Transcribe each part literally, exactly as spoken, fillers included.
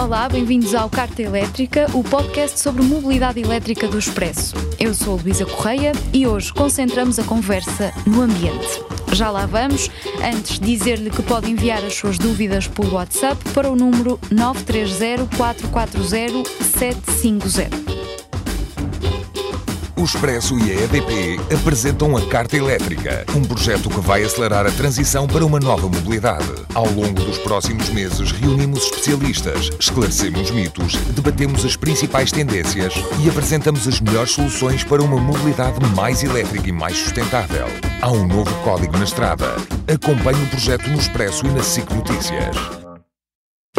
Olá, bem-vindos ao Carta Elétrica, o podcast sobre mobilidade elétrica do Expresso. Eu sou a Luísa Correia e hoje concentramos a conversa no ambiente. Já lá vamos. Antes, dizer-lhe que pode enviar as suas dúvidas pelo WhatsApp para o número nove três zero, quatro quatro zero, sete cinco zero. O Expresso e a E D P apresentam a Carta Elétrica, um projeto que vai acelerar a transição para uma nova mobilidade. Ao longo dos próximos meses, reunimos especialistas, esclarecemos mitos, debatemos as principais tendências e apresentamos as melhores soluções para uma mobilidade mais elétrica e mais sustentável. Há um novo código na estrada. Acompanhe o projeto no Expresso e na S I C Notícias.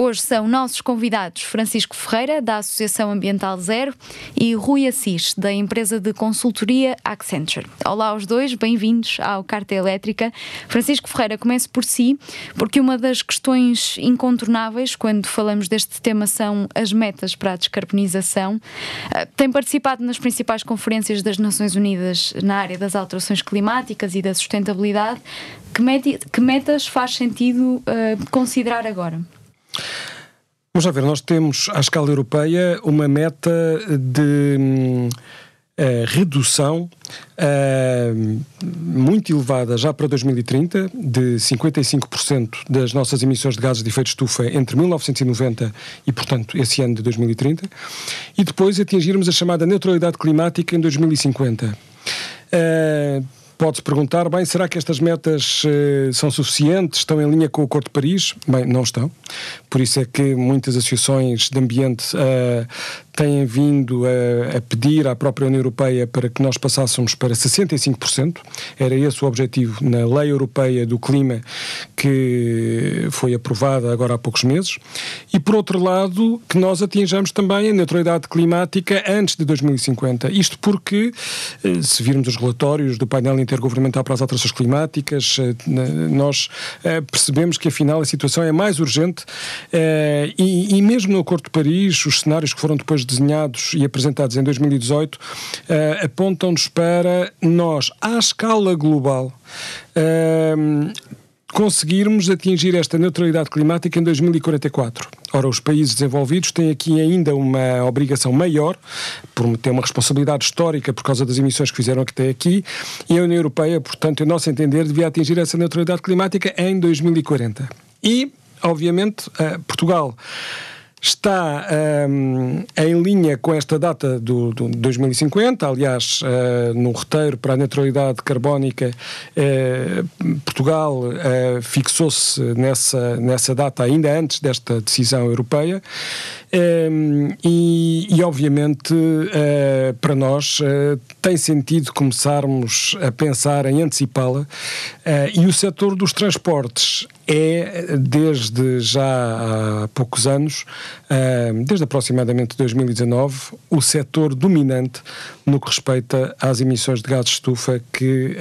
Hoje são nossos convidados Francisco Ferreira, da Associação Ambiental Zero, e Rui Assis, da empresa de consultoria Accenture. Olá aos dois, bem-vindos ao Carta Elétrica. Francisco Ferreira, comece por si, porque uma das questões incontornáveis quando falamos deste tema são as metas para a descarbonização. Tem participado nas principais conferências das Nações Unidas na área das alterações climáticas e da sustentabilidade. Que metas faz sentido uh, considerar agora? Vamos lá ver, nós temos à escala europeia uma meta de hum, é, redução é, muito elevada já para dois mil e trinta, de cinquenta e cinco por cento das nossas emissões de gases de efeito de estufa entre mil novecentos e noventa e, portanto, esse ano de dois mil e trinta, e depois atingirmos a chamada neutralidade climática em dois mil e cinquenta. É, Pode-se perguntar, bem, será que estas metas uh, são suficientes, estão em linha com o Acordo de Paris? Bem, não estão. Por isso é que muitas associações de ambiente uh, têm vindo a, a pedir à própria União Europeia para que nós passássemos para sessenta e cinco por cento. Era esse o objetivo na Lei Europeia do Clima, que foi aprovada agora há poucos meses. E, por outro lado, que nós atinjamos também a neutralidade climática antes de dois mil e cinquenta. Isto porque, se virmos os relatórios do painel intergovernamental para as alterações climáticas, nós percebemos que, afinal, a situação é mais urgente e, e mesmo no Acordo de Paris, os cenários que foram depois desenhados e apresentados em dois mil e dezoito, uh, apontam-nos para nós, à escala global, uh, conseguirmos atingir esta neutralidade climática em dois mil e quarenta e quatro. Ora, os países desenvolvidos têm aqui ainda uma obrigação maior, por ter uma responsabilidade histórica por causa das emissões que fizeram até aqui, e a União Europeia, portanto, a nosso entender, devia atingir essa neutralidade climática em dois mil e quarenta. E, obviamente, uh, Portugal está um, em linha com esta data do, do dois mil e cinquenta, aliás, uh, no roteiro para a neutralidade carbónica, uh, Portugal uh, fixou-se nessa, nessa data ainda antes desta decisão europeia, um, e, e obviamente uh, para nós uh, tem sentido começarmos a pensar em antecipá-la, uh, e o setor dos transportes é, desde já há poucos anos, desde aproximadamente dois mil e dezanove, o setor dominante no que respeita às emissões de gases de estufa que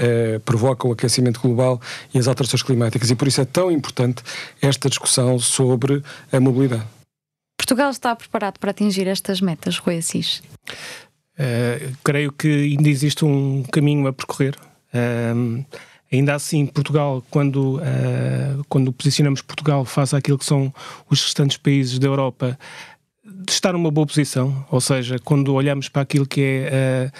provocam o aquecimento global e as alterações climáticas. E por isso é tão importante esta discussão sobre a mobilidade. Portugal está preparado para atingir estas metas, Rui Assis? Uh, creio que ainda existe um caminho a percorrer. Um... Ainda assim, Portugal, quando, uh, quando posicionamos Portugal face àquilo que são os restantes países da Europa, está numa boa posição, ou seja, quando olhamos para aquilo que é,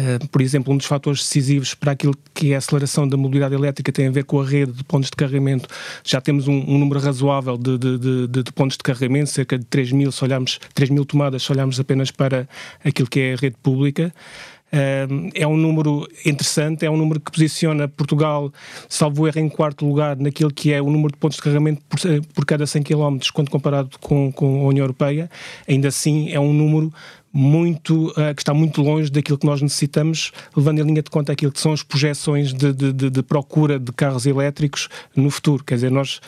uh, uh, por exemplo, um dos fatores decisivos para aquilo que é a aceleração da mobilidade elétrica tem a ver com a rede de pontos de carregamento. Já temos um, um número razoável de, de, de, de pontos de carregamento, cerca de três mil, se olharmos, três mil tomadas, se olharmos apenas para aquilo que é a rede pública. É um número interessante, é um número que posiciona Portugal, salvo erro, em quarto lugar naquilo que é o número de pontos de carregamento por, por cada cem quilómetros, quando comparado com, com a União Europeia. Ainda assim é um número muito, uh, que está muito longe daquilo que nós necessitamos, levando em linha de conta aquilo que são as projeções de, de, de, de procura de carros elétricos no futuro. Quer dizer, nós...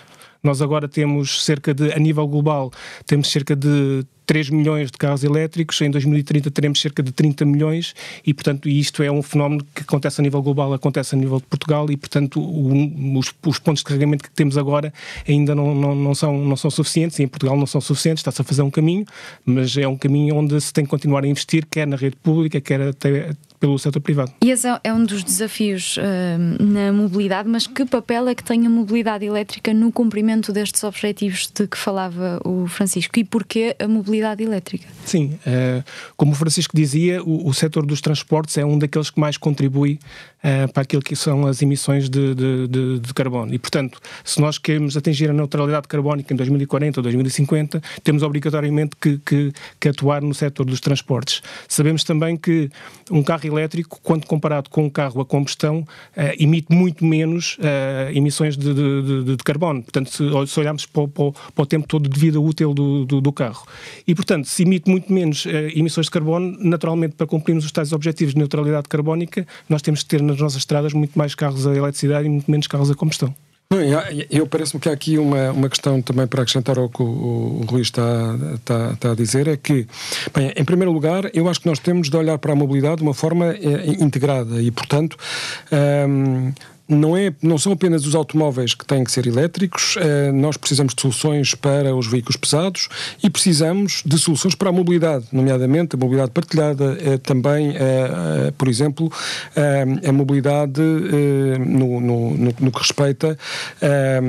Nós agora temos cerca de, a nível global, temos cerca de três milhões de carros elétricos, em dois mil e trinta teremos cerca de trinta milhões e, portanto, isto é um fenómeno que acontece a nível global, acontece a nível de Portugal e, portanto, o, os, os pontos de carregamento que temos agora ainda não, não, não, são, não são suficientes e em Portugal não são suficientes, está-se a fazer um caminho, mas é um caminho onde se tem que continuar a investir, quer na rede pública, quer até pelo setor privado. E esse é um dos desafios uh, na mobilidade, mas que papel é que tem a mobilidade elétrica no cumprimento destes objetivos de que falava o Francisco? E porquê a mobilidade elétrica? Sim, uh, como o Francisco dizia, o, o setor dos transportes é um daqueles que mais contribui uh, para aquilo que são as emissões de, de, de, de carbono. E, portanto, se nós queremos atingir a neutralidade carbónica em dois mil e quarenta ou dois mil e cinquenta, temos obrigatoriamente que, que, que atuar no setor dos transportes. Sabemos também que um carro elétrico, quando comparado com um carro a combustão, uh, emite muito menos uh, emissões de, de, de, de carbono. Portanto, se, se olharmos para, para, para o tempo todo de vida útil do, do, do carro. E, portanto, se emite muito menos uh, emissões de carbono, naturalmente, para cumprirmos os tais objetivos de neutralidade carbónica, nós temos que ter nas nossas estradas muito mais carros a eletricidade e muito menos carros a combustão. Eu parece-me que há aqui uma, uma questão também para acrescentar ao que o, o Rui está, está, está a dizer, é que, bem, em primeiro lugar, eu acho que nós temos de olhar para a mobilidade de uma forma é, integrada e, portanto, hum, Não, é, não são apenas os automóveis que têm que ser elétricos, eh, nós precisamos de soluções para os veículos pesados e precisamos de soluções para a mobilidade, nomeadamente a mobilidade partilhada, eh, também, eh, por exemplo, eh, a mobilidade eh, no, no, no, no que respeita eh,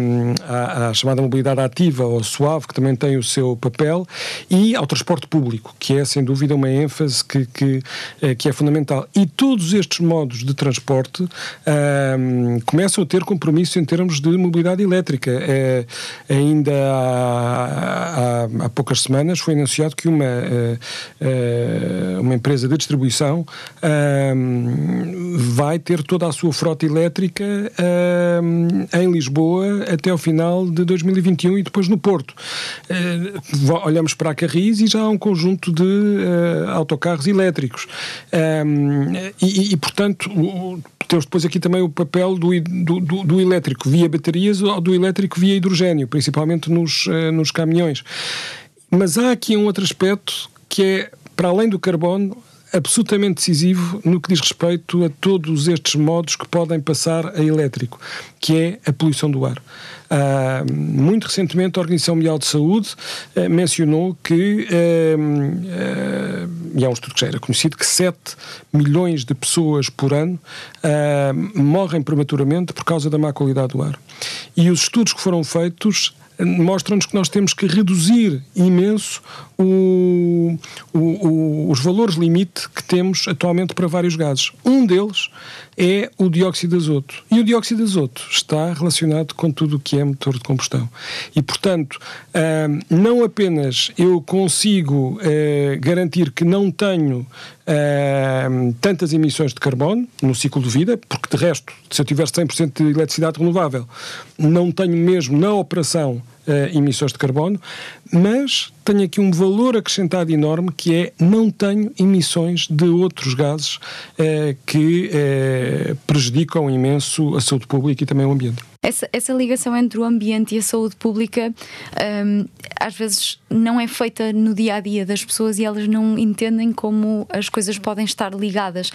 à, à chamada mobilidade ativa ou suave, que também tem o seu papel, e ao transporte público, que é, sem dúvida, uma ênfase que, que, eh, que é fundamental. E todos estes modos de transporte eh, começam a ter compromisso em termos de mobilidade elétrica. É, ainda há, há, há poucas semanas foi anunciado que uma, é, uma empresa de distribuição é, vai ter toda a sua frota elétrica é, em Lisboa até ao final de dois mil e vinte e um e depois no Porto. É, olhamos para a Carris e já há um conjunto de é, autocarros elétricos. É, e, e, portanto, temos depois aqui também o papel do, do, do, do elétrico via baterias ou do elétrico via hidrogénio, principalmente nos, nos caminhões. Mas há aqui um outro aspecto que é, para além do carbono, absolutamente decisivo no que diz respeito a todos estes modos que podem passar a elétrico, que é a poluição do ar. Uh, muito recentemente a Organização Mundial de Saúde uh, mencionou que, uh, uh, e é um estudo que já era conhecido, que sete milhões de pessoas por ano uh, morrem prematuramente por causa da má qualidade do ar. E os estudos que foram feitos mostram-nos que nós temos que reduzir imenso o, o, o, os valores limite que temos atualmente para vários gases. Um deles é o dióxido de azoto. E o dióxido de azoto está relacionado com tudo o que é motor de combustão. E, portanto, hum, não apenas eu consigo hum, garantir que não tenho hum, tantas emissões de carbono no ciclo de vida, porque, de resto, se eu tiver cem por cento de eletricidade renovável, não tenho mesmo na operação Uh, emissões de carbono, mas tenho aqui um valor acrescentado enorme, que é: não tenho emissões de outros gases uh, que uh, prejudicam imenso a saúde pública e também o ambiente. Essa, essa ligação entre o ambiente e a saúde pública um, às vezes não é feita no dia-a-dia das pessoas e elas não entendem como as coisas podem estar ligadas.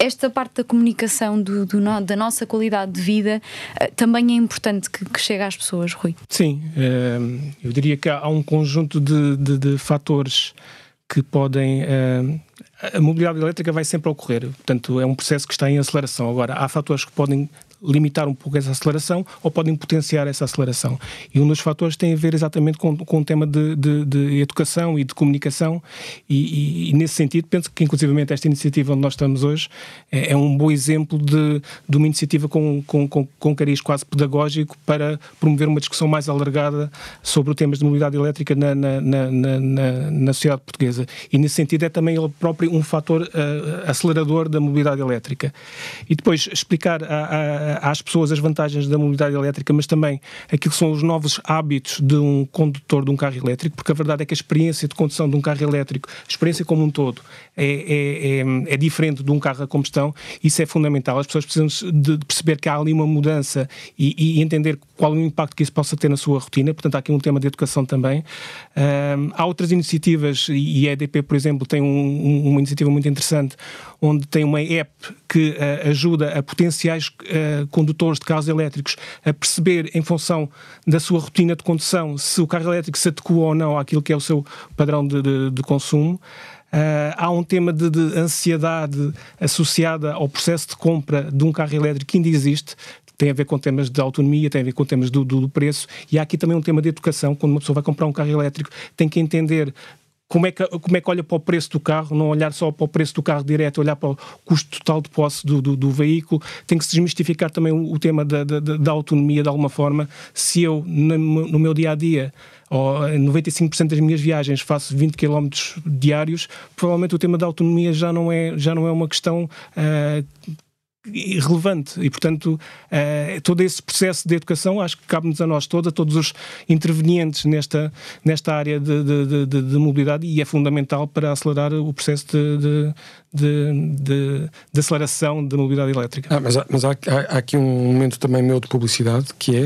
Esta parte da comunicação do, do, da nossa qualidade de vida também é importante que, que chegue às pessoas, Rui. Sim, eu diria que há um conjunto de, de, de fatores que podem... A mobilidade elétrica vai sempre ocorrer, portanto é um processo que está em aceleração. Agora, há fatores que podem limitar um pouco essa aceleração ou podem potenciar essa aceleração. E um dos fatores tem a ver exatamente com, com o tema de, de, de educação e de comunicação e, e, e nesse sentido, penso que inclusivamente esta iniciativa onde nós estamos hoje é, é um bom exemplo de, de uma iniciativa com, com, com, com cariz quase pedagógico para promover uma discussão mais alargada sobre os temas de mobilidade elétrica na, na, na, na, na sociedade portuguesa. E nesse sentido é também ele próprio um fator uh, acelerador da mobilidade elétrica. E depois explicar a, a às pessoas as vantagens da mobilidade elétrica, mas também aquilo que são os novos hábitos de um condutor de um carro elétrico, porque a verdade é que a experiência de condução de um carro elétrico, a experiência como um todo, é, é, é diferente de um carro a combustão. Isso é fundamental. As pessoas precisam de perceber que há ali uma mudança e, e entender qual é o impacto que isso possa ter na sua rotina. Portanto, há aqui um tema de educação também. Um, há outras iniciativas, e a E D P, por exemplo, tem um, uma iniciativa muito interessante, onde tem uma app que uh, ajuda a potenciais uh, condutores de carros elétricos a perceber, em função da sua rotina de condução, se o carro elétrico se adequa ou não àquilo que é o seu padrão de, de, de consumo. Uh, há um tema de, de ansiedade associada ao processo de compra de um carro elétrico que ainda existe, tem a ver com temas de autonomia, tem a ver com temas do, do, do preço, e há aqui também um tema de educação. Quando uma pessoa vai comprar um carro elétrico, tem que entender como é que, como é que olha para o preço do carro, não olhar só para o preço do carro direto, olhar para o custo total de posse do, do, do veículo. Tem que se desmistificar também o, o tema da, da, da autonomia, de alguma forma. Se eu, no, no meu dia-a-dia, ou noventa e cinco por cento das minhas viagens faço vinte quilómetros diários, provavelmente o tema da autonomia já não é, já não é uma questão uh, relevante, e portanto uh, todo esse processo de educação acho que cabe-nos a nós todos, a todos os intervenientes nesta, nesta área de, de, de, de mobilidade, e é fundamental para acelerar o processo de, de, de, de, de aceleração da mobilidade elétrica. Ah, mas há, mas há, há aqui um momento também meu de publicidade, que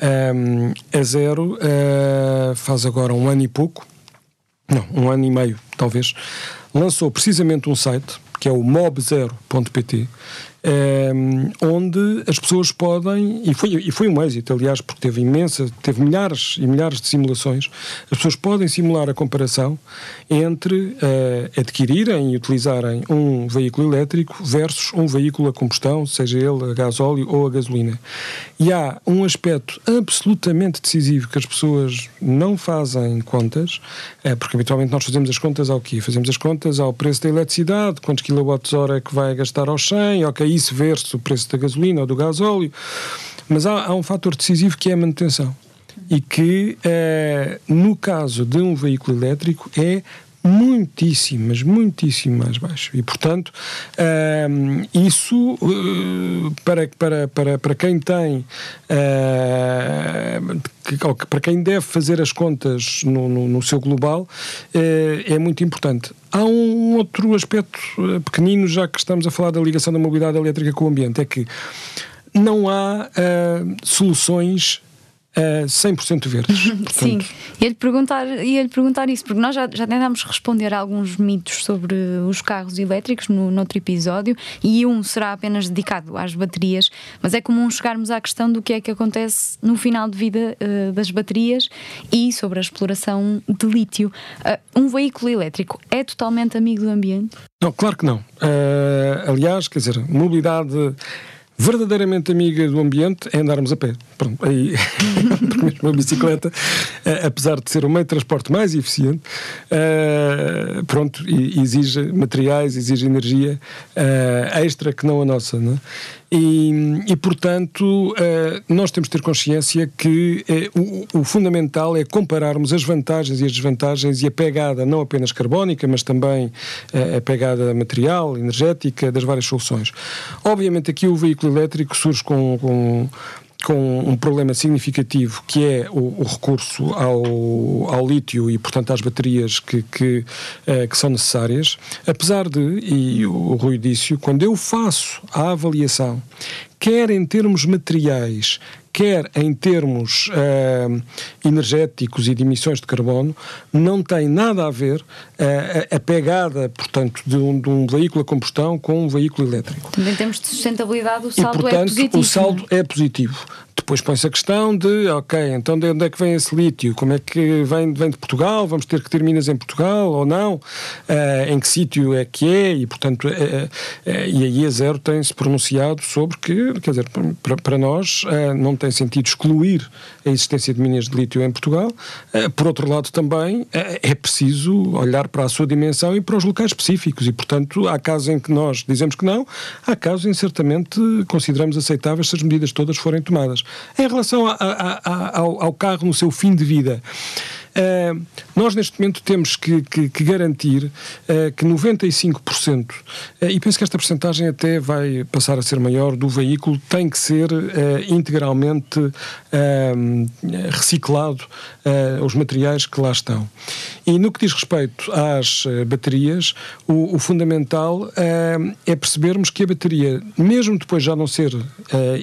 é um, a Zero uh, faz agora um ano e pouco, não, um ano e meio talvez, lançou precisamente um site que é o mob zero ponto pt, Um, onde as pessoas podem, e foi, e foi um êxito, aliás, porque teve imensa, teve milhares e milhares de simulações. As pessoas podem simular a comparação entre uh, adquirirem e utilizarem um veículo elétrico versus um veículo a combustão, seja ele a gasóleo ou a gasolina. E há um aspecto absolutamente decisivo que as pessoas não fazem contas, uh, porque habitualmente nós fazemos as contas ao quê? Fazemos as contas ao preço da eletricidade, quantos quilowatts-hora é que vai gastar ao cem, ok, isso versus o preço da gasolina ou do gasóleo, mas há, há um fator decisivo que é a manutenção, e que eh, no caso de um veículo elétrico é muitíssimo, mas muitíssimo mais baixo, e portanto eh, isso eh, para, para, para, para quem tem eh, para quem deve fazer as contas no, no, no seu global eh, é muito importante. Há um outro aspecto pequenino, já que estamos a falar da ligação da mobilidade elétrica com o ambiente, é que não há uh, soluções uh, cem por cento verdes. Portanto... Sim, ia-lhe perguntar, ia-lhe perguntar isso, porque nós já, já tentámos responder a alguns mitos sobre os carros elétricos no, no outro episódio, e um será apenas dedicado às baterias, mas é comum chegarmos à questão do que é que acontece no final de vida uh, das baterias e sobre a exploração de lítio. Uh, Um veículo elétrico é totalmente amigo do ambiente? Não, claro que não. Uh, aliás, quer dizer, mobilidade verdadeiramente amiga do ambiente é andarmos a pé. Pronto, aí, porque mesmo a bicicleta, uh, apesar de ser o meio de transporte mais eficiente, uh, pronto, e, exige materiais, exige energia uh, extra que não a nossa, não é? E, e, portanto, uh, nós temos de ter consciência que uh, o, o fundamental é compararmos as vantagens e as desvantagens e a pegada, não apenas carbónica, mas também uh, a pegada material, energética, das várias soluções. Obviamente aqui o veículo elétrico surge com... com com um problema significativo, que é o, o recurso ao, ao lítio e, portanto, às baterias que, que, eh, que são necessárias. Apesar de, e o Rui disse, quando eu faço a avaliação, quer em termos materiais, quer em termos eh, energéticos e de emissões de carbono, não tem nada a ver eh, a, a pegada, portanto, de um, de um veículo a combustão com um veículo elétrico. Também temos de sustentabilidade, o saldo e, portanto, é positivo. O saldo é positivo. Depois põe-se a questão de, ok, então de onde é que vem esse lítio? Como é que vem, vem de Portugal? Vamos ter que ter minas em Portugal ou não? Uh, em que sítio é que é? E, portanto, uh, uh, e aí a Zero tem-se pronunciado sobre que, quer dizer, para, para nós uh, não tem sentido excluir a existência de minas de lítio em Portugal. Uh, por outro lado, também uh, é preciso olhar para a sua dimensão e para os locais específicos. E, portanto, há casos em que nós dizemos que não, há casos em que certamente consideramos aceitáveis se as medidas todas forem tomadas. Em relação a, a, a, ao, ao carro no seu fim de vida, uh, nós neste momento temos que, que, que garantir uh, que noventa e cinco por cento, uh, e penso que esta percentagem até vai passar a ser maior, do veículo tem que ser uh, integralmente uh, reciclado, uh, os materiais que lá estão. E no que diz respeito às baterias, o, o fundamental uh, é percebermos que a bateria, mesmo depois já não ser uh,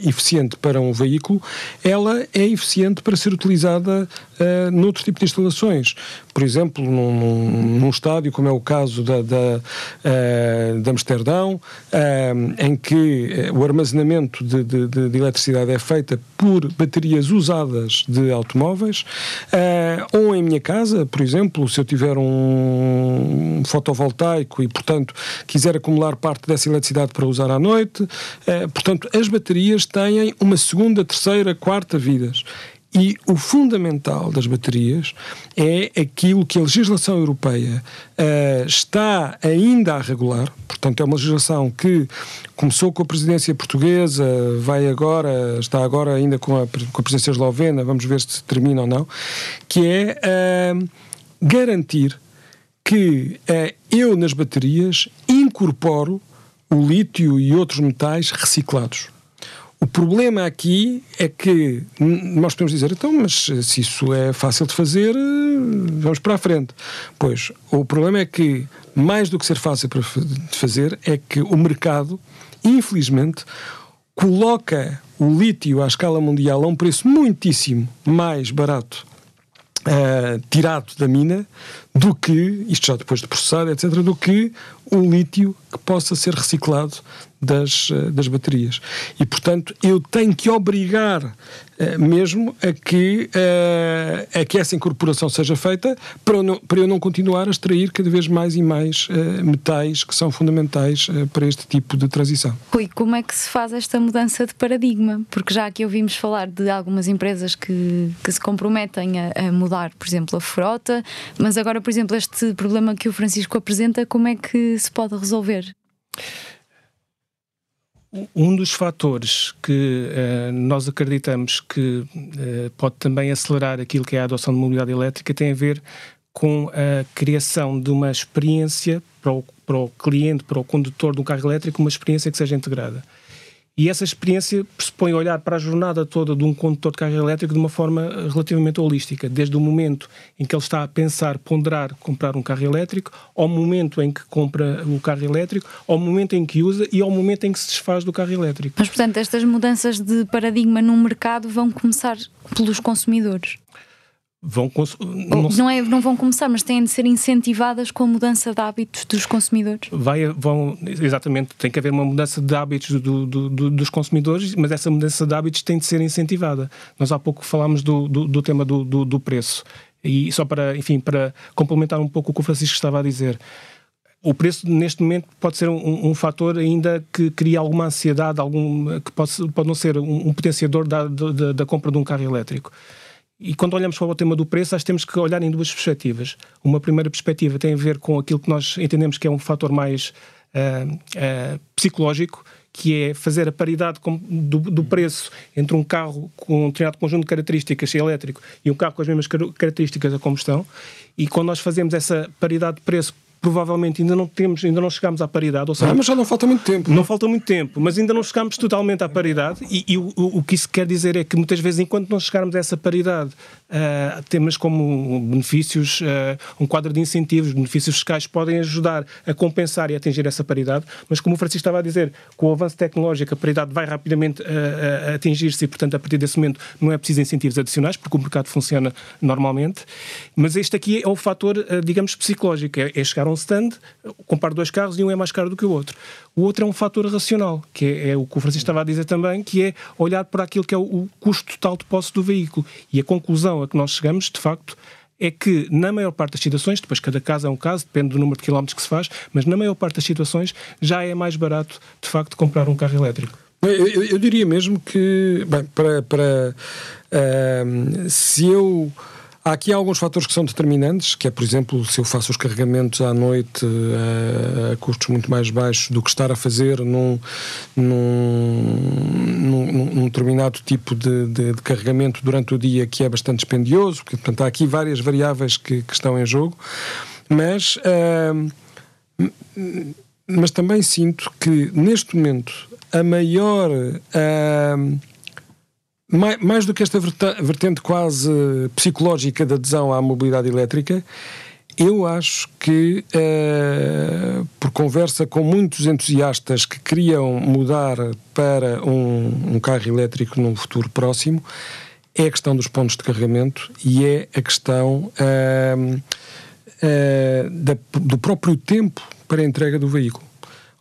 eficiente para um veículo, ela é eficiente para ser utilizada uh, noutro tipo de instalação, instalações, por exemplo, num, num estádio, como é o caso da, da, uh, de Amsterdão, uh, em que o armazenamento de, de, de, de eletricidade é feita por baterias usadas de automóveis, uh, ou em minha casa, por exemplo, se eu tiver um fotovoltaico e, portanto, quiser acumular parte dessa eletricidade para usar à noite, uh, portanto, as baterias têm uma segunda, terceira, quarta vidas. E o fundamental das baterias é aquilo que a legislação europeia uh, está ainda a regular. Portanto, é uma legislação que começou com a presidência portuguesa, vai agora, está agora ainda com a, com a presidência eslovena, vamos ver se termina ou não, que é uh, garantir que uh, eu nas baterias incorporo o lítio e outros metais reciclados. O problema aqui é que nós podemos dizer, então, mas se isso é fácil de fazer, vamos para a frente. Pois, o problema é que, mais do que ser fácil de fazer, é que o mercado, infelizmente, coloca o lítio à escala mundial a um preço muitíssimo mais barato, uh, tirado da mina, do que, isto já depois de processado, etcétera, do que o lítio que possa ser reciclado Das, das baterias. E, portanto, eu tenho que obrigar uh, mesmo a que, uh, a que essa incorporação seja feita para eu, não, para eu não continuar a extrair cada vez mais e mais uh, metais que são fundamentais uh, para este tipo de transição. Rui, como é que se faz esta mudança de paradigma? Porque já aqui ouvimos falar de algumas empresas que, que se comprometem a, a mudar, por exemplo, a frota, mas agora, por exemplo, este problema que o Francisco apresenta, como é que se pode resolver? Um dos fatores que uh, nós acreditamos que uh, pode também acelerar aquilo que é a adoção de mobilidade elétrica tem a ver com a criação de uma experiência para o, para o cliente, para o condutor de um carro elétrico, uma experiência que seja integrada. E essa experiência pressupõe olhar para a jornada toda de um condutor de carro elétrico de uma forma relativamente holística, desde o momento em que ele está a pensar, ponderar, comprar um carro elétrico, ao momento em que compra o carro elétrico, ao momento em que usa e ao momento em que se desfaz do carro elétrico. Mas, portanto, estas mudanças de paradigma no mercado vão começar pelos consumidores? Vão cons... não... Não, é, não vão começar, mas têm de ser incentivadas com a mudança de hábitos dos consumidores? Vai, vão, exatamente, tem que haver uma mudança de hábitos do, do, do, dos consumidores, mas essa mudança de hábitos tem de ser incentivada. Nós há pouco falámos do, do, do tema do, do, do preço, e só para, enfim, para complementar um pouco o que o Francisco estava a dizer, o preço neste momento pode ser um, um fator ainda que cria alguma ansiedade, algum, que pode, pode não ser um, um potenciador da, da, da compra de um carro elétrico. E quando olhamos para o tema do preço, nós temos que olhar em duas perspectivas. Uma primeira perspectiva tem a ver com aquilo que nós entendemos que é um fator mais uh, uh, psicológico, que é fazer a paridade com, do, do preço entre um carro com um determinado conjunto de características elétrico e um carro com as mesmas características da combustão. E quando nós fazemos essa paridade de preço, provavelmente ainda não temos, ainda não chegámos à paridade. Ou seja, ah, mas já não falta muito tempo. Não falta muito tempo, mas ainda não chegámos totalmente à paridade e, e o, o que isso quer dizer é que muitas vezes, enquanto não chegarmos a essa paridade, uh, temas como benefícios, uh, um quadro de incentivos, benefícios fiscais podem ajudar a compensar e atingir essa paridade, mas como o Francisco estava a dizer, com o avanço tecnológico a paridade vai rapidamente uh, uh, atingir-se e, portanto, a partir desse momento não é preciso incentivos adicionais, porque o mercado funciona normalmente, mas este aqui é o fator, uh, digamos, psicológico, é, é chegar a um stand, comparo dois carros e um é mais caro do que o outro. O outro é um fator racional, que é, é o que o Francisco estava a dizer também, que é olhar para aquilo que é o, o custo total de posse do veículo. E a conclusão a que nós chegamos, de facto, é que na maior parte das situações, depois cada caso é um caso, depende do número de quilómetros que se faz, mas na maior parte das situações já é mais barato, de facto, comprar um carro elétrico. Eu, eu, eu diria mesmo que, bem, para... para uh, se eu... Há aqui alguns fatores que são determinantes, que é, por exemplo, se eu faço os carregamentos à noite a, a custos muito mais baixos do que estar a fazer num, num, num determinado tipo de, de, de carregamento durante o dia que é bastante dispendioso, porque, portanto, há aqui várias variáveis que, que estão em jogo, mas, uh, mas também sinto que, neste momento, a maior... Uh, Mais, mais do que esta vertente quase psicológica de adesão à mobilidade elétrica, eu acho que, uh, por conversa com muitos entusiastas que queriam mudar para um, um carro elétrico num futuro próximo, é a questão dos pontos de carregamento e é a questão uh, uh, da, do próprio tempo para a entrega do veículo.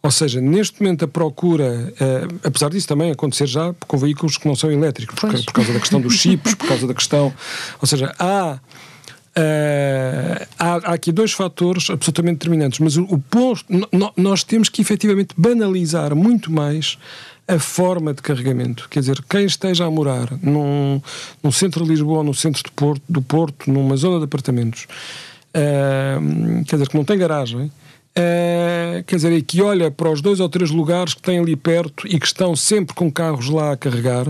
Ou seja, neste momento a procura, uh, apesar disso também acontecer já com veículos que não são elétricos, por, por causa da questão dos chips, por causa da questão... Ou seja, há... Uh, há, há aqui dois fatores absolutamente determinantes, mas o, o posto, no, nós temos que efetivamente banalizar muito mais a forma de carregamento. Quer dizer, quem esteja a morar num, num centro de Lisboa, num centro do Porto, do Porto numa zona de apartamentos, uh, quer dizer, que não tem garagem, Uh, quer dizer, e que olha para os dois ou três lugares que tem ali perto e que estão sempre com carros lá a carregar,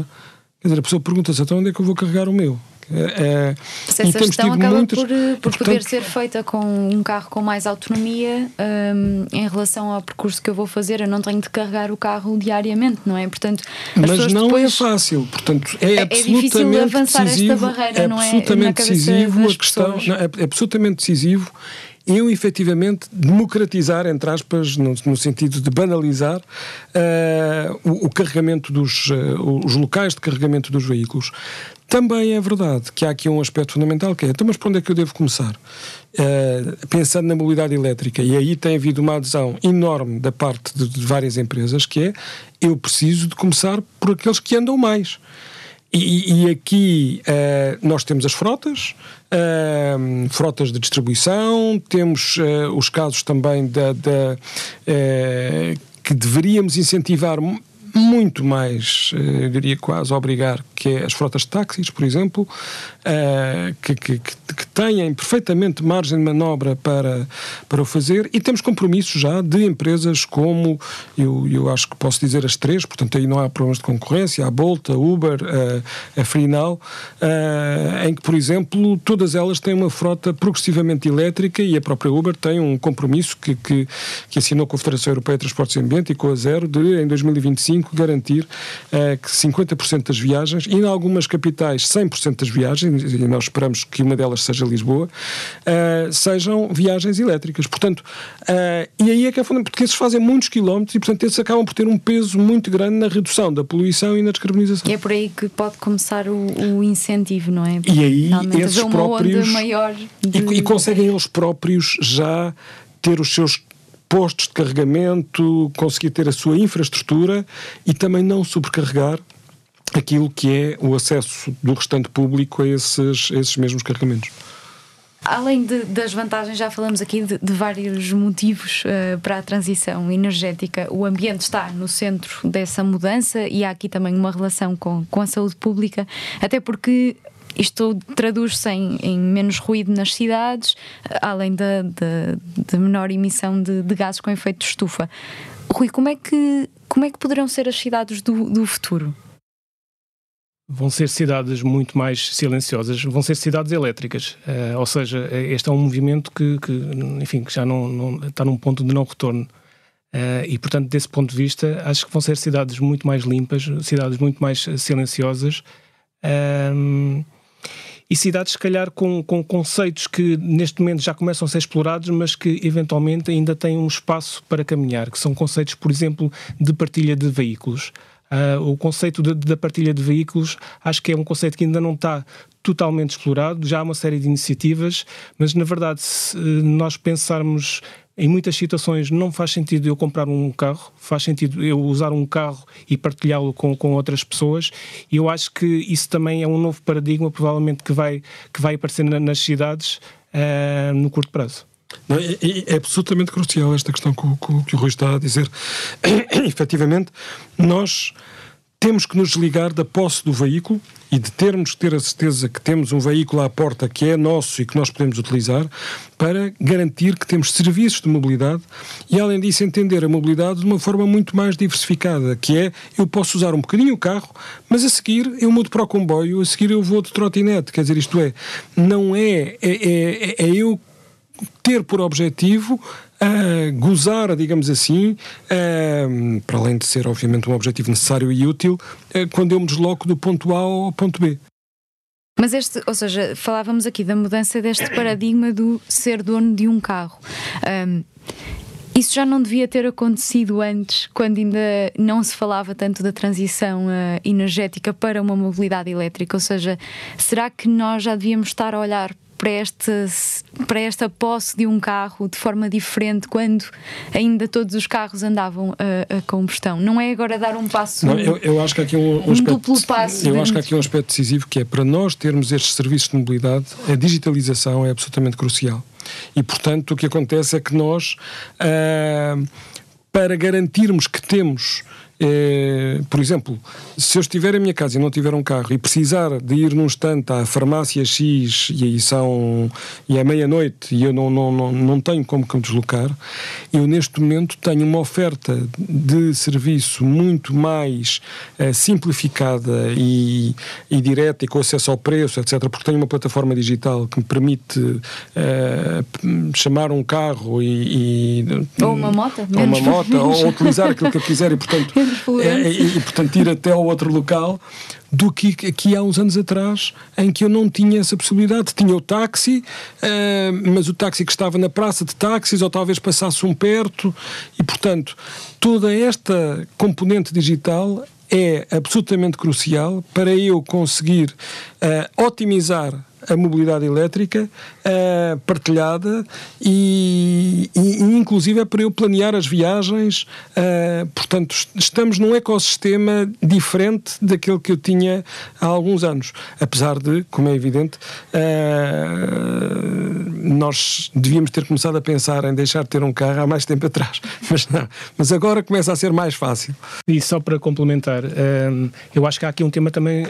quer dizer, a pessoa pergunta-se, então onde é que eu vou carregar o meu? É, essa questão acaba muitas... por, por Portanto... poder ser feita com um carro com mais autonomia um, em relação ao percurso que eu vou fazer. Eu não tenho de carregar o carro diariamente, não é? Portanto, as mas não depois... é fácil. Portanto, é, é, absolutamente é difícil avançar decisivo, esta barreira, é não é? Absolutamente decisivo a questão, não, é absolutamente decisivo eu efetivamente democratizar, entre aspas, no, no sentido de banalizar uh, o, o carregamento dos uh, os locais de carregamento dos veículos. Também é verdade que há aqui um aspecto fundamental que é, então, mas por onde é que eu devo começar? Uh, pensando na mobilidade elétrica, e aí tem havido uma adesão enorme da parte de, de várias empresas, que é, eu preciso de começar por aqueles que andam mais. E, e aqui uh, nós temos as frotas, uh, frotas de distribuição, temos uh, os casos também da, da, uh, que deveríamos incentivar muito mais, eu diria quase obrigar, que é as frotas de táxis, por exemplo, uh, que, que, que têm perfeitamente margem de manobra para, para o fazer, e temos compromissos já de empresas como, eu, eu acho que posso dizer as três, portanto aí não há problemas de concorrência, a Bolt, a Uber, a, a Free Now, uh, em que, por exemplo, todas elas têm uma frota progressivamente elétrica, e a própria Uber tem um compromisso que, que, que assinou com a Federação Europeia de Transportes e Ambiente e com a Zero de, em dois mil e vinte e cinco, garantir eh, que cinquenta por cento das viagens, e em algumas capitais cem por cento das viagens, e nós esperamos que uma delas seja Lisboa, eh, sejam viagens elétricas. Portanto, eh, e aí é que é fundamental, porque esses fazem muitos quilómetros e, portanto, esses acabam por ter um peso muito grande na redução da poluição e na descarbonização. E é por aí que pode começar o, o incentivo, não é? Porque e aí esses próprios... Maior de... e, e conseguem eles próprios já ter os seus... postos de carregamento, conseguir ter a sua infraestrutura e também não sobrecarregar aquilo que é o acesso do restante público a esses, a esses mesmos carregamentos. Além de, das vantagens, já falamos aqui de, de vários motivos uh, para a transição energética. O ambiente está no centro dessa mudança e há aqui também uma relação com, com a saúde pública, até porque... isto traduz-se em, em menos ruído nas cidades, além da, da, da menor emissão de, de gases com efeito de estufa. Rui, como é que, como é que poderão ser as cidades do, do futuro? Vão ser cidades muito mais silenciosas, vão ser cidades elétricas, uh, ou seja, este é um movimento que, que, enfim, que já não, não, está num ponto de não retorno. Uh, e, portanto, desse ponto de vista, acho que vão ser cidades muito mais limpas, cidades muito mais silenciosas, uh, e cidades, se calhar, com, com conceitos que neste momento já começam a ser explorados, mas que eventualmente ainda têm um espaço para caminhar, que são conceitos, por exemplo, de partilha de veículos. Uh, o conceito da partilha de veículos acho que é um conceito que ainda não está totalmente explorado, já há uma série de iniciativas, mas, na verdade, se nós pensarmos... em muitas situações não faz sentido eu comprar um carro, faz sentido eu usar um carro e partilhá-lo com, com outras pessoas, e eu acho que isso também é um novo paradigma, provavelmente, que vai, que vai aparecer na, nas cidades uh, no curto prazo. Não, é, é absolutamente crucial esta questão que, que, que o Rui está a dizer. Efetivamente, nós temos que nos desligar da posse do veículo e de termos que ter a certeza que temos um veículo à porta que é nosso e que nós podemos utilizar, para garantir que temos serviços de mobilidade e, além disso, entender a mobilidade de uma forma muito mais diversificada, que é, eu posso usar um bocadinho o carro, mas a seguir eu mudo para o comboio, a seguir eu vou de trotinete. Quer dizer, isto é, não é, é, é, é eu ter por objetivo... Uh, gozar, digamos assim, uh, para além de ser, obviamente, um objetivo necessário e útil, uh, quando eu me desloco do ponto A ao ponto B. Mas este, ou seja, falávamos aqui da mudança deste paradigma do ser dono de um carro. Um, Isso já não devia ter acontecido antes, quando ainda não se falava tanto da transição uh, energética para uma mobilidade elétrica? Ou seja, será que nós já devíamos estar a olhar para, este, para esta posse de um carro de forma diferente, quando ainda todos os carros andavam a, a combustão? Não é agora dar um passo, não, eu, eu acho que aqui um, um, um aspecto, duplo passo. Eu acho que há aqui um aspecto decisivo, que é, para nós termos estes serviços de mobilidade, a digitalização é absolutamente crucial. E, portanto, o que acontece é que nós, ah, para garantirmos que temos, eh, por exemplo, se eu estiver em minha casa e não tiver um carro e precisar de ir num estante à farmácia X e aí são, e é meia-noite e eu não, não, não, não tenho como que me deslocar, eu neste momento tenho uma oferta de serviço muito mais eh, simplificada e, e direta e com acesso ao preço, etcétera, porque tenho uma plataforma digital que me permite eh, chamar um carro e, e, ou uma moto, ou, uma moto, ou utilizar aquilo que eu quiser e, portanto, É, e, e portanto ir até ao outro local, do que aqui há uns anos atrás, em que eu não tinha essa possibilidade. Tinha o táxi, uh, mas o táxi que estava na praça de táxis, ou talvez passasse um perto, e portanto toda esta componente digital é absolutamente crucial para eu conseguir uh, otimizar a mobilidade elétrica uh, partilhada e, e inclusive é para eu planear as viagens. Uh, portanto, estamos num ecossistema diferente daquele que eu tinha há alguns anos, apesar de, como é evidente, uh, nós devíamos ter começado a pensar em deixar de ter um carro há mais tempo atrás, mas não, mas agora começa a ser mais fácil. E só para complementar, uh, eu acho que há aqui um tema também uh,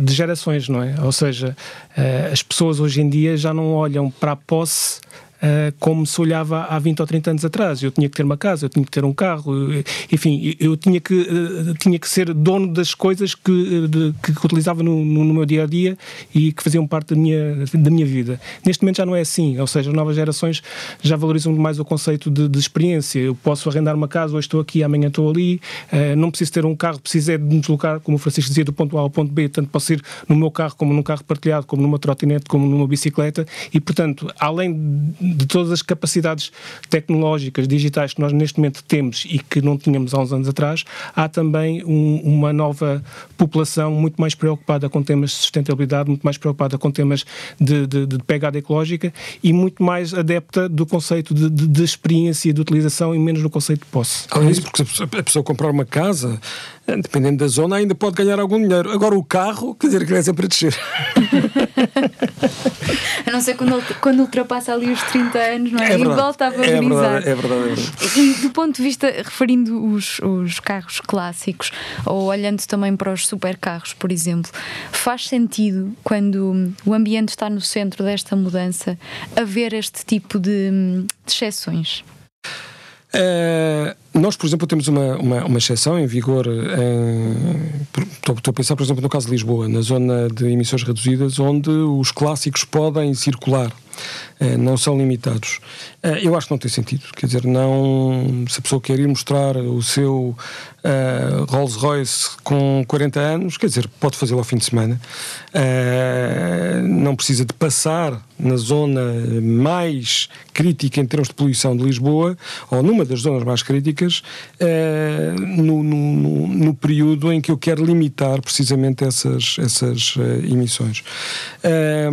de gerações, não é? Ou seja, uh, as pessoas hoje em dia já não olham para a posse uh, como se olhava há vinte ou trinta anos atrás. Eu tinha que ter uma casa, eu tinha que ter um carro, eu, enfim, eu tinha que, uh, tinha que ser dono das coisas que, de, que utilizava no, no meu dia-a-dia e que faziam parte da minha, da minha vida. Neste momento já não é assim, ou seja, as novas gerações já valorizam mais o conceito de, de experiência. Eu posso arrendar uma casa, hoje estou aqui, amanhã estou ali, uh, não preciso ter um carro, preciso é de me deslocar, como o Francisco dizia, do ponto A ao ponto B, tanto posso ir no meu carro, como num carro partilhado, como numa trotinete, como numa bicicleta, e, portanto, além de todas as capacidades tecnológicas, digitais, que nós neste momento temos e que não tínhamos há uns anos atrás, há também um, uma nova população muito mais preocupada com temas de sustentabilidade, muito mais preocupada com temas de, de, de pegada ecológica e muito mais adepta do conceito de, de, de experiência e de utilização e menos do conceito de posse. Ah, é isso, porque a pessoa comprar uma casa, dependendo da zona, ainda pode ganhar algum dinheiro. Agora o carro, quer dizer, que é sempre a descer. A não ser quando, quando ultrapassa ali os trinta anos, não é? É verdade, e volta a valorizar. É verdade, é verdade, é verdade. E do ponto de vista, referindo os, os carros clássicos, ou olhando também para os supercarros, por exemplo, faz sentido, quando o ambiente está no centro desta mudança, haver este tipo de, de exceções? Uh, nós, por exemplo, temos uma, uma, uma exceção em vigor em, estou, estou a pensar, por exemplo, no caso de Lisboa, na zona de emissões reduzidas, onde os clássicos podem circular, uh, não são limitados. Uh, eu acho que não tem sentido, quer dizer, não, se a pessoa quer ir mostrar o seu uh, Rolls Royce com quarenta anos, quer dizer, pode fazê-lo ao fim de semana, uh, não precisa de passar na zona mais crítica em termos de poluição de Lisboa, ou numa das zonas mais críticas, eh, no, no, no período em que eu quero limitar precisamente essas, essas eh, emissões. Eh,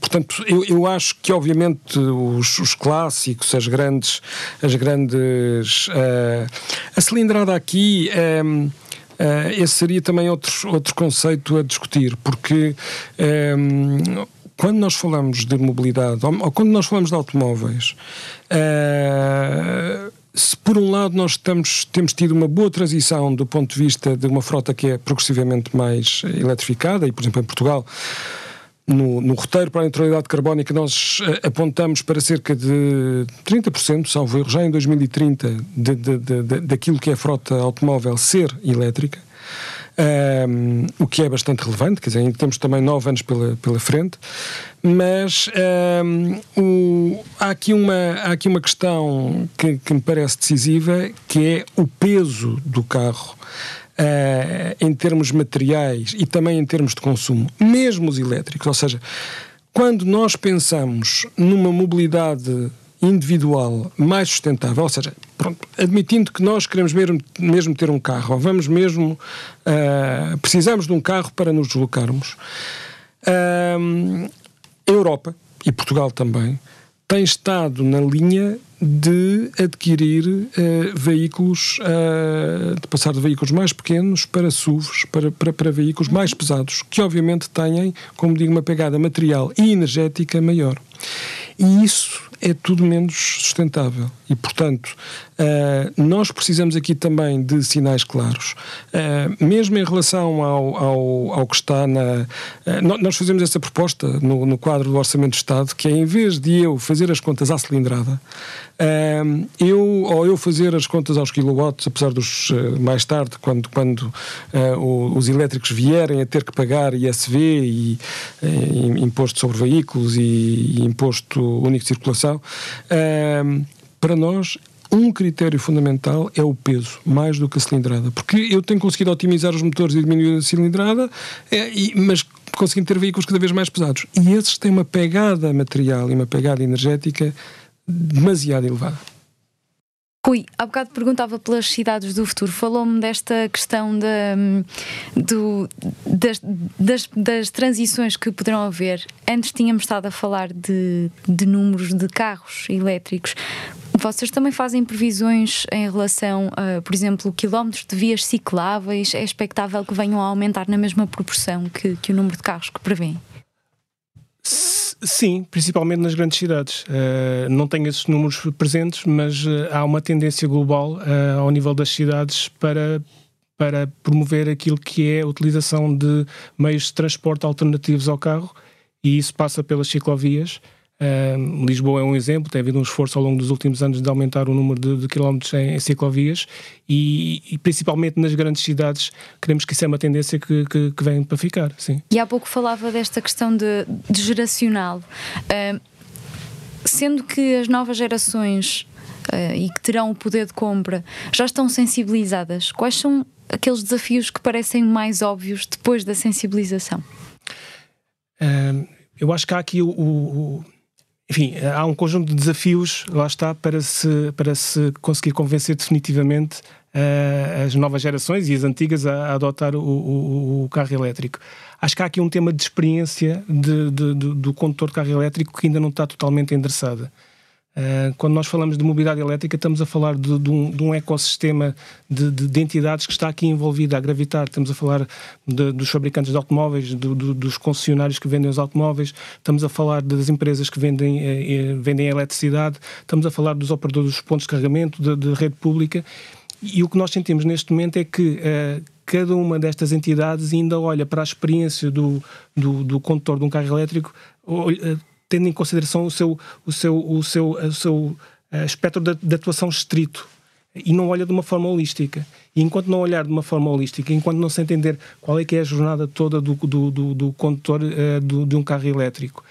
portanto, eu, eu acho que obviamente os, os clássicos, as grandes, as grandes eh, a cilindrada aqui... Eh, eh, esse seria também outro, outro conceito a discutir, porque... Eh, quando nós falamos de mobilidade, ou quando nós falamos de automóveis, uh, se por um lado nós estamos, temos tido uma boa transição do ponto de vista de uma frota que é progressivamente mais eletrificada, e por exemplo em Portugal, no, no roteiro para a neutralidade carbónica nós apontamos para cerca de trinta por cento, salvo erro, já em dois mil e trinta, de, de, de, de, daquilo que é a frota automóvel ser elétrica. Um, o que é bastante relevante, quer dizer, ainda temos também nove anos pela, pela frente, mas um, o, há, aqui uma, há aqui uma questão que, que me parece decisiva, que é o peso do carro uh, em termos materiais e também em termos de consumo, mesmo os elétricos. Ou seja, quando nós pensamos numa mobilidade individual mais sustentável, ou seja, pronto, admitindo que nós queremos mesmo, mesmo ter um carro, ou vamos mesmo, uh, precisamos de um carro para nos deslocarmos, uh, a Europa, e Portugal também, tem estado na linha de adquirir uh, veículos, uh, de passar de veículos mais pequenos para S U Vs, para, para, para veículos mais pesados, que obviamente têm, como digo, uma pegada material e energética maior. E isso é tudo menos sustentável. E, portanto, uh, nós precisamos aqui também de sinais claros. Uh, mesmo em relação ao, ao, ao que está na... Uh, nós fazemos essa proposta no, no quadro do Orçamento de Estado, que é, em vez de eu fazer as contas à cilindrada, uh, eu, ou eu fazer as contas aos quilowatts, apesar dos uh, mais tarde, quando, quando uh, os elétricos vierem a ter que pagar I S V e uh, imposto sobre veículos e, e imposto único de circulação, uh, para nós, um critério fundamental é o peso, mais do que a cilindrada. Porque eu tenho conseguido otimizar os motores e diminuir a cilindrada, é, e, mas conseguindo ter veículos cada vez mais pesados. E esses têm uma pegada material e uma pegada energética demasiado elevada. Rui, há bocado perguntava pelas cidades do futuro. Falou-me desta questão da, do, das, das, das transições que poderão haver. Antes tínhamos estado a falar de, de números de carros elétricos. Vocês também fazem previsões em relação a, por exemplo, quilómetros de vias cicláveis? É expectável que venham a aumentar na mesma proporção que, que o número de carros que prevêem? Sim, principalmente nas grandes cidades. Uh, não tenho esses números presentes, mas uh, há uma tendência global uh, ao nível das cidades para... para promover aquilo que é a utilização de meios de transporte alternativos ao carro, e isso passa pelas ciclovias. Uh, Lisboa é um exemplo, tem havido um esforço ao longo dos últimos anos de aumentar o número de, de quilómetros em, em ciclovias e, e principalmente nas grandes cidades queremos que isso é uma tendência que, que, que vem para ficar, sim. E há pouco falava desta questão de, de geracional, uh, sendo que as novas gerações uh, e que terão o poder de compra já estão sensibilizadas, quais são aqueles desafios que parecem mais óbvios depois da sensibilização? Uh, eu acho que há aqui o... o, o... Enfim, há um conjunto de desafios, lá está, para se, para se conseguir convencer definitivamente uh, as novas gerações e as antigas a, a adotar o, o, o carro elétrico. Acho que há aqui um tema de experiência de, de, de, do condutor de carro elétrico que ainda não está totalmente endereçada. Uh, quando nós falamos de mobilidade elétrica, estamos a falar de, de, um, de um ecossistema de, de, de entidades que está aqui envolvida a gravitar. Estamos a falar de, dos fabricantes de automóveis, do, do, dos concessionários que vendem os automóveis, estamos a falar das empresas que vendem, eh, vendem a eletricidade, estamos a falar dos operadores dos pontos de carregamento, de, de rede pública, e o que nós sentimos neste momento é que uh, cada uma destas entidades ainda olha para a experiência do, do, do condutor de um carro elétrico, olha, tendo em consideração o seu, o seu, o seu, o seu uh, espectro de, de atuação estrito e não olha de uma forma holística. E enquanto não olhar de uma forma holística, enquanto não se entender qual é que é a jornada toda do, do, do, do condutor uh, do, de um carro elétrico,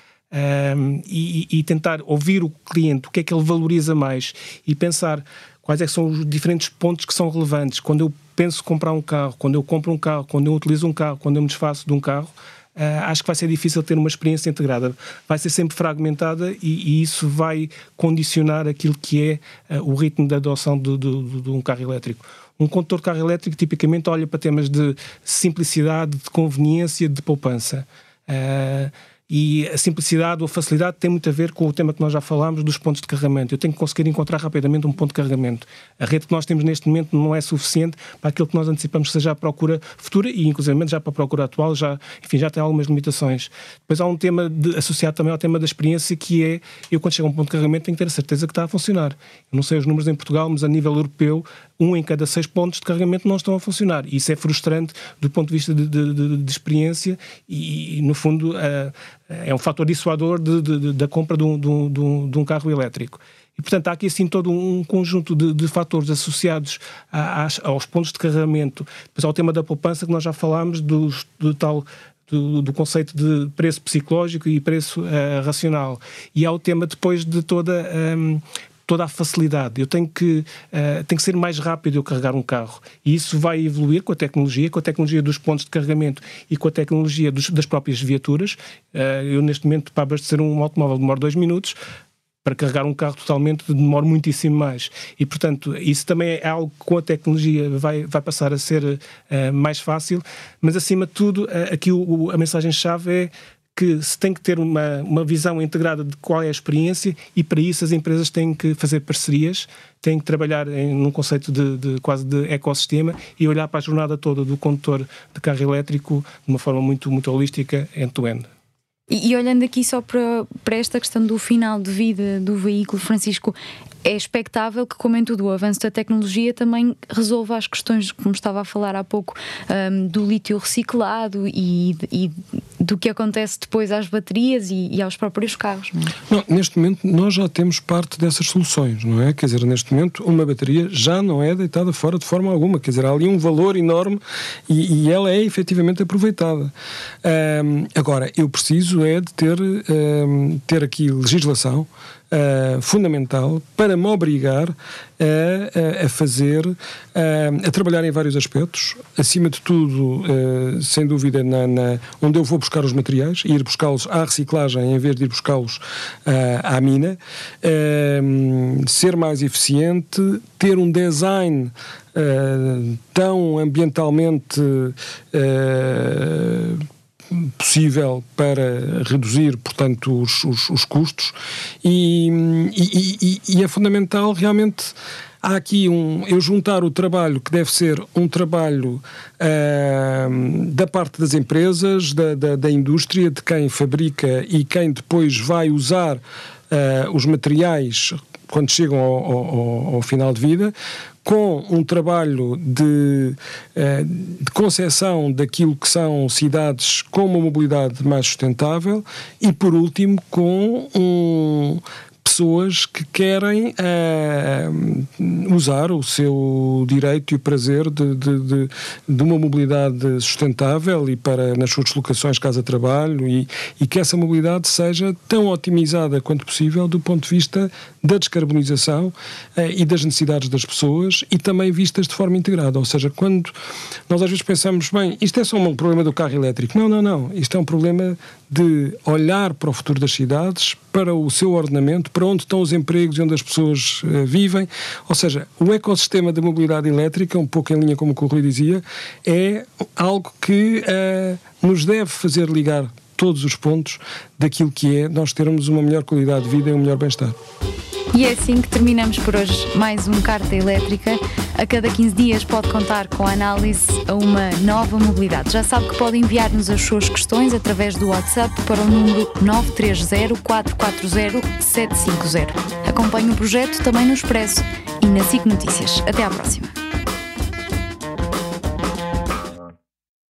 um, e, e tentar ouvir o cliente, o que é que ele valoriza mais, e pensar quais é que são os diferentes pontos que são relevantes. Quando eu penso comprar um carro, quando eu compro um carro, quando eu utilizo um carro, quando eu me desfaço de um carro, Uh, acho que vai ser difícil ter uma experiência integrada, vai ser sempre fragmentada, e, e isso vai condicionar aquilo que é uh, o ritmo da adoção de, de, de um carro elétrico. Um condutor de carro elétrico tipicamente olha para temas de simplicidade, de conveniência, de poupança, uh, e a simplicidade ou a facilidade tem muito a ver com o tema que nós já falámos dos pontos de carregamento. Eu tenho que conseguir encontrar rapidamente um ponto de carregamento. A rede que nós temos neste momento não é suficiente para aquilo que nós antecipamos que seja a procura futura e, inclusive, já para a procura atual, já, enfim, já tem algumas limitações. Depois há um tema de, associado também ao tema da experiência, que é, eu quando chego a um ponto de carregamento tenho que ter a certeza que está a funcionar. Eu não sei os números em Portugal, mas a nível europeu, um em cada seis pontos de carregamento não estão a funcionar. Isso é frustrante do ponto de vista de, de, de, de experiência e, no fundo, a é um fator dissuador de, de, de, da compra de um, de, um, de um carro elétrico. E, portanto, há aqui assim todo um conjunto de, de fatores associados a, a, aos pontos de carregamento. Depois há o tema da poupança, que nós já falámos, do, do tal... Do, do conceito de preço psicológico e preço uh, racional. E há o tema depois de toda... Um, toda a facilidade. Eu tenho que, uh, tenho que ser mais rápido eu carregar um carro. E isso vai evoluir com a tecnologia, com a tecnologia dos pontos de carregamento e com a tecnologia dos, das próprias viaturas. Uh, eu, neste momento, para abastecer um automóvel demoro dois minutos. para carregar um carro totalmente demora muitíssimo mais. E, portanto, isso também é algo que com a tecnologia vai, vai passar a ser uh, mais fácil, mas, acima de tudo, uh, aqui o, o, a mensagem-chave é que se tem que ter uma, uma visão integrada de qual é a experiência, e para isso as empresas têm que fazer parcerias, têm que trabalhar em, num conceito de, de quase de ecossistema e olhar para a jornada toda do condutor de carro elétrico de uma forma muito, muito holística, end-to-end. E, e olhando aqui só para, para esta questão do final de vida do veículo, Francisco, é expectável que, como em tudo, o avanço da tecnologia também resolva as questões, como estava a falar há pouco, um, do lítio reciclado e, e do que acontece depois às baterias e, e aos próprios carros, não é? Não, neste momento nós já temos parte dessas soluções, não é? Quer dizer, neste momento uma bateria já não é deitada fora de forma alguma, quer dizer, há ali um valor enorme e, e ela é efetivamente aproveitada. Um, agora, eu preciso é de ter, um, ter aqui legislação Uh, fundamental para me obrigar a, a, a fazer, a, a trabalhar em vários aspectos, acima de tudo, uh, sem dúvida, na, na, onde eu vou buscar os materiais, ir buscá-los à reciclagem em vez de ir buscá-los uh, à mina, uh, ser mais eficiente, ter um design uh, tão ambientalmente uh, possível para reduzir, portanto, os, os, os custos e, e, e, e é fundamental realmente. Há aqui um, eu juntar o trabalho que deve ser um trabalho uh, da parte das empresas, da, da, da indústria, de quem fabrica e quem depois vai usar uh, os materiais quando chegam ao, ao, ao final de vida, com um trabalho de, de concepção daquilo que são cidades com uma mobilidade mais sustentável e, por último, com um, pessoas que querem uh, usar o seu direito e o prazer de, de, de, de uma mobilidade sustentável e para nas suas deslocações casa-trabalho e, e que essa mobilidade seja tão otimizada quanto possível do ponto de vista da descarbonização uh, e das necessidades das pessoas e também vistas de forma integrada, ou seja, quando nós às vezes pensamos, bem, isto é só um problema do carro elétrico, não, não, não, isto é um problema de olhar para o futuro das cidades, para o seu ordenamento, para onde estão os empregos e onde as pessoas uh, vivem, ou seja, o ecossistema da mobilidade elétrica, um pouco em linha como o Rui dizia, é algo que uh, nos deve fazer ligar todos os pontos daquilo que é nós termos uma melhor qualidade de vida e um melhor bem-estar. E é assim que terminamos por hoje mais um Carta Elétrica. A cada quinze dias pode contar com a análise a uma nova mobilidade. Já sabe que pode enviar-nos as suas questões através do WhatsApp para o número nove três zero, quatro quatro zero, sete cinco zero. Acompanhe o projeto também no Expresso e na S I C Notícias. Até à próxima.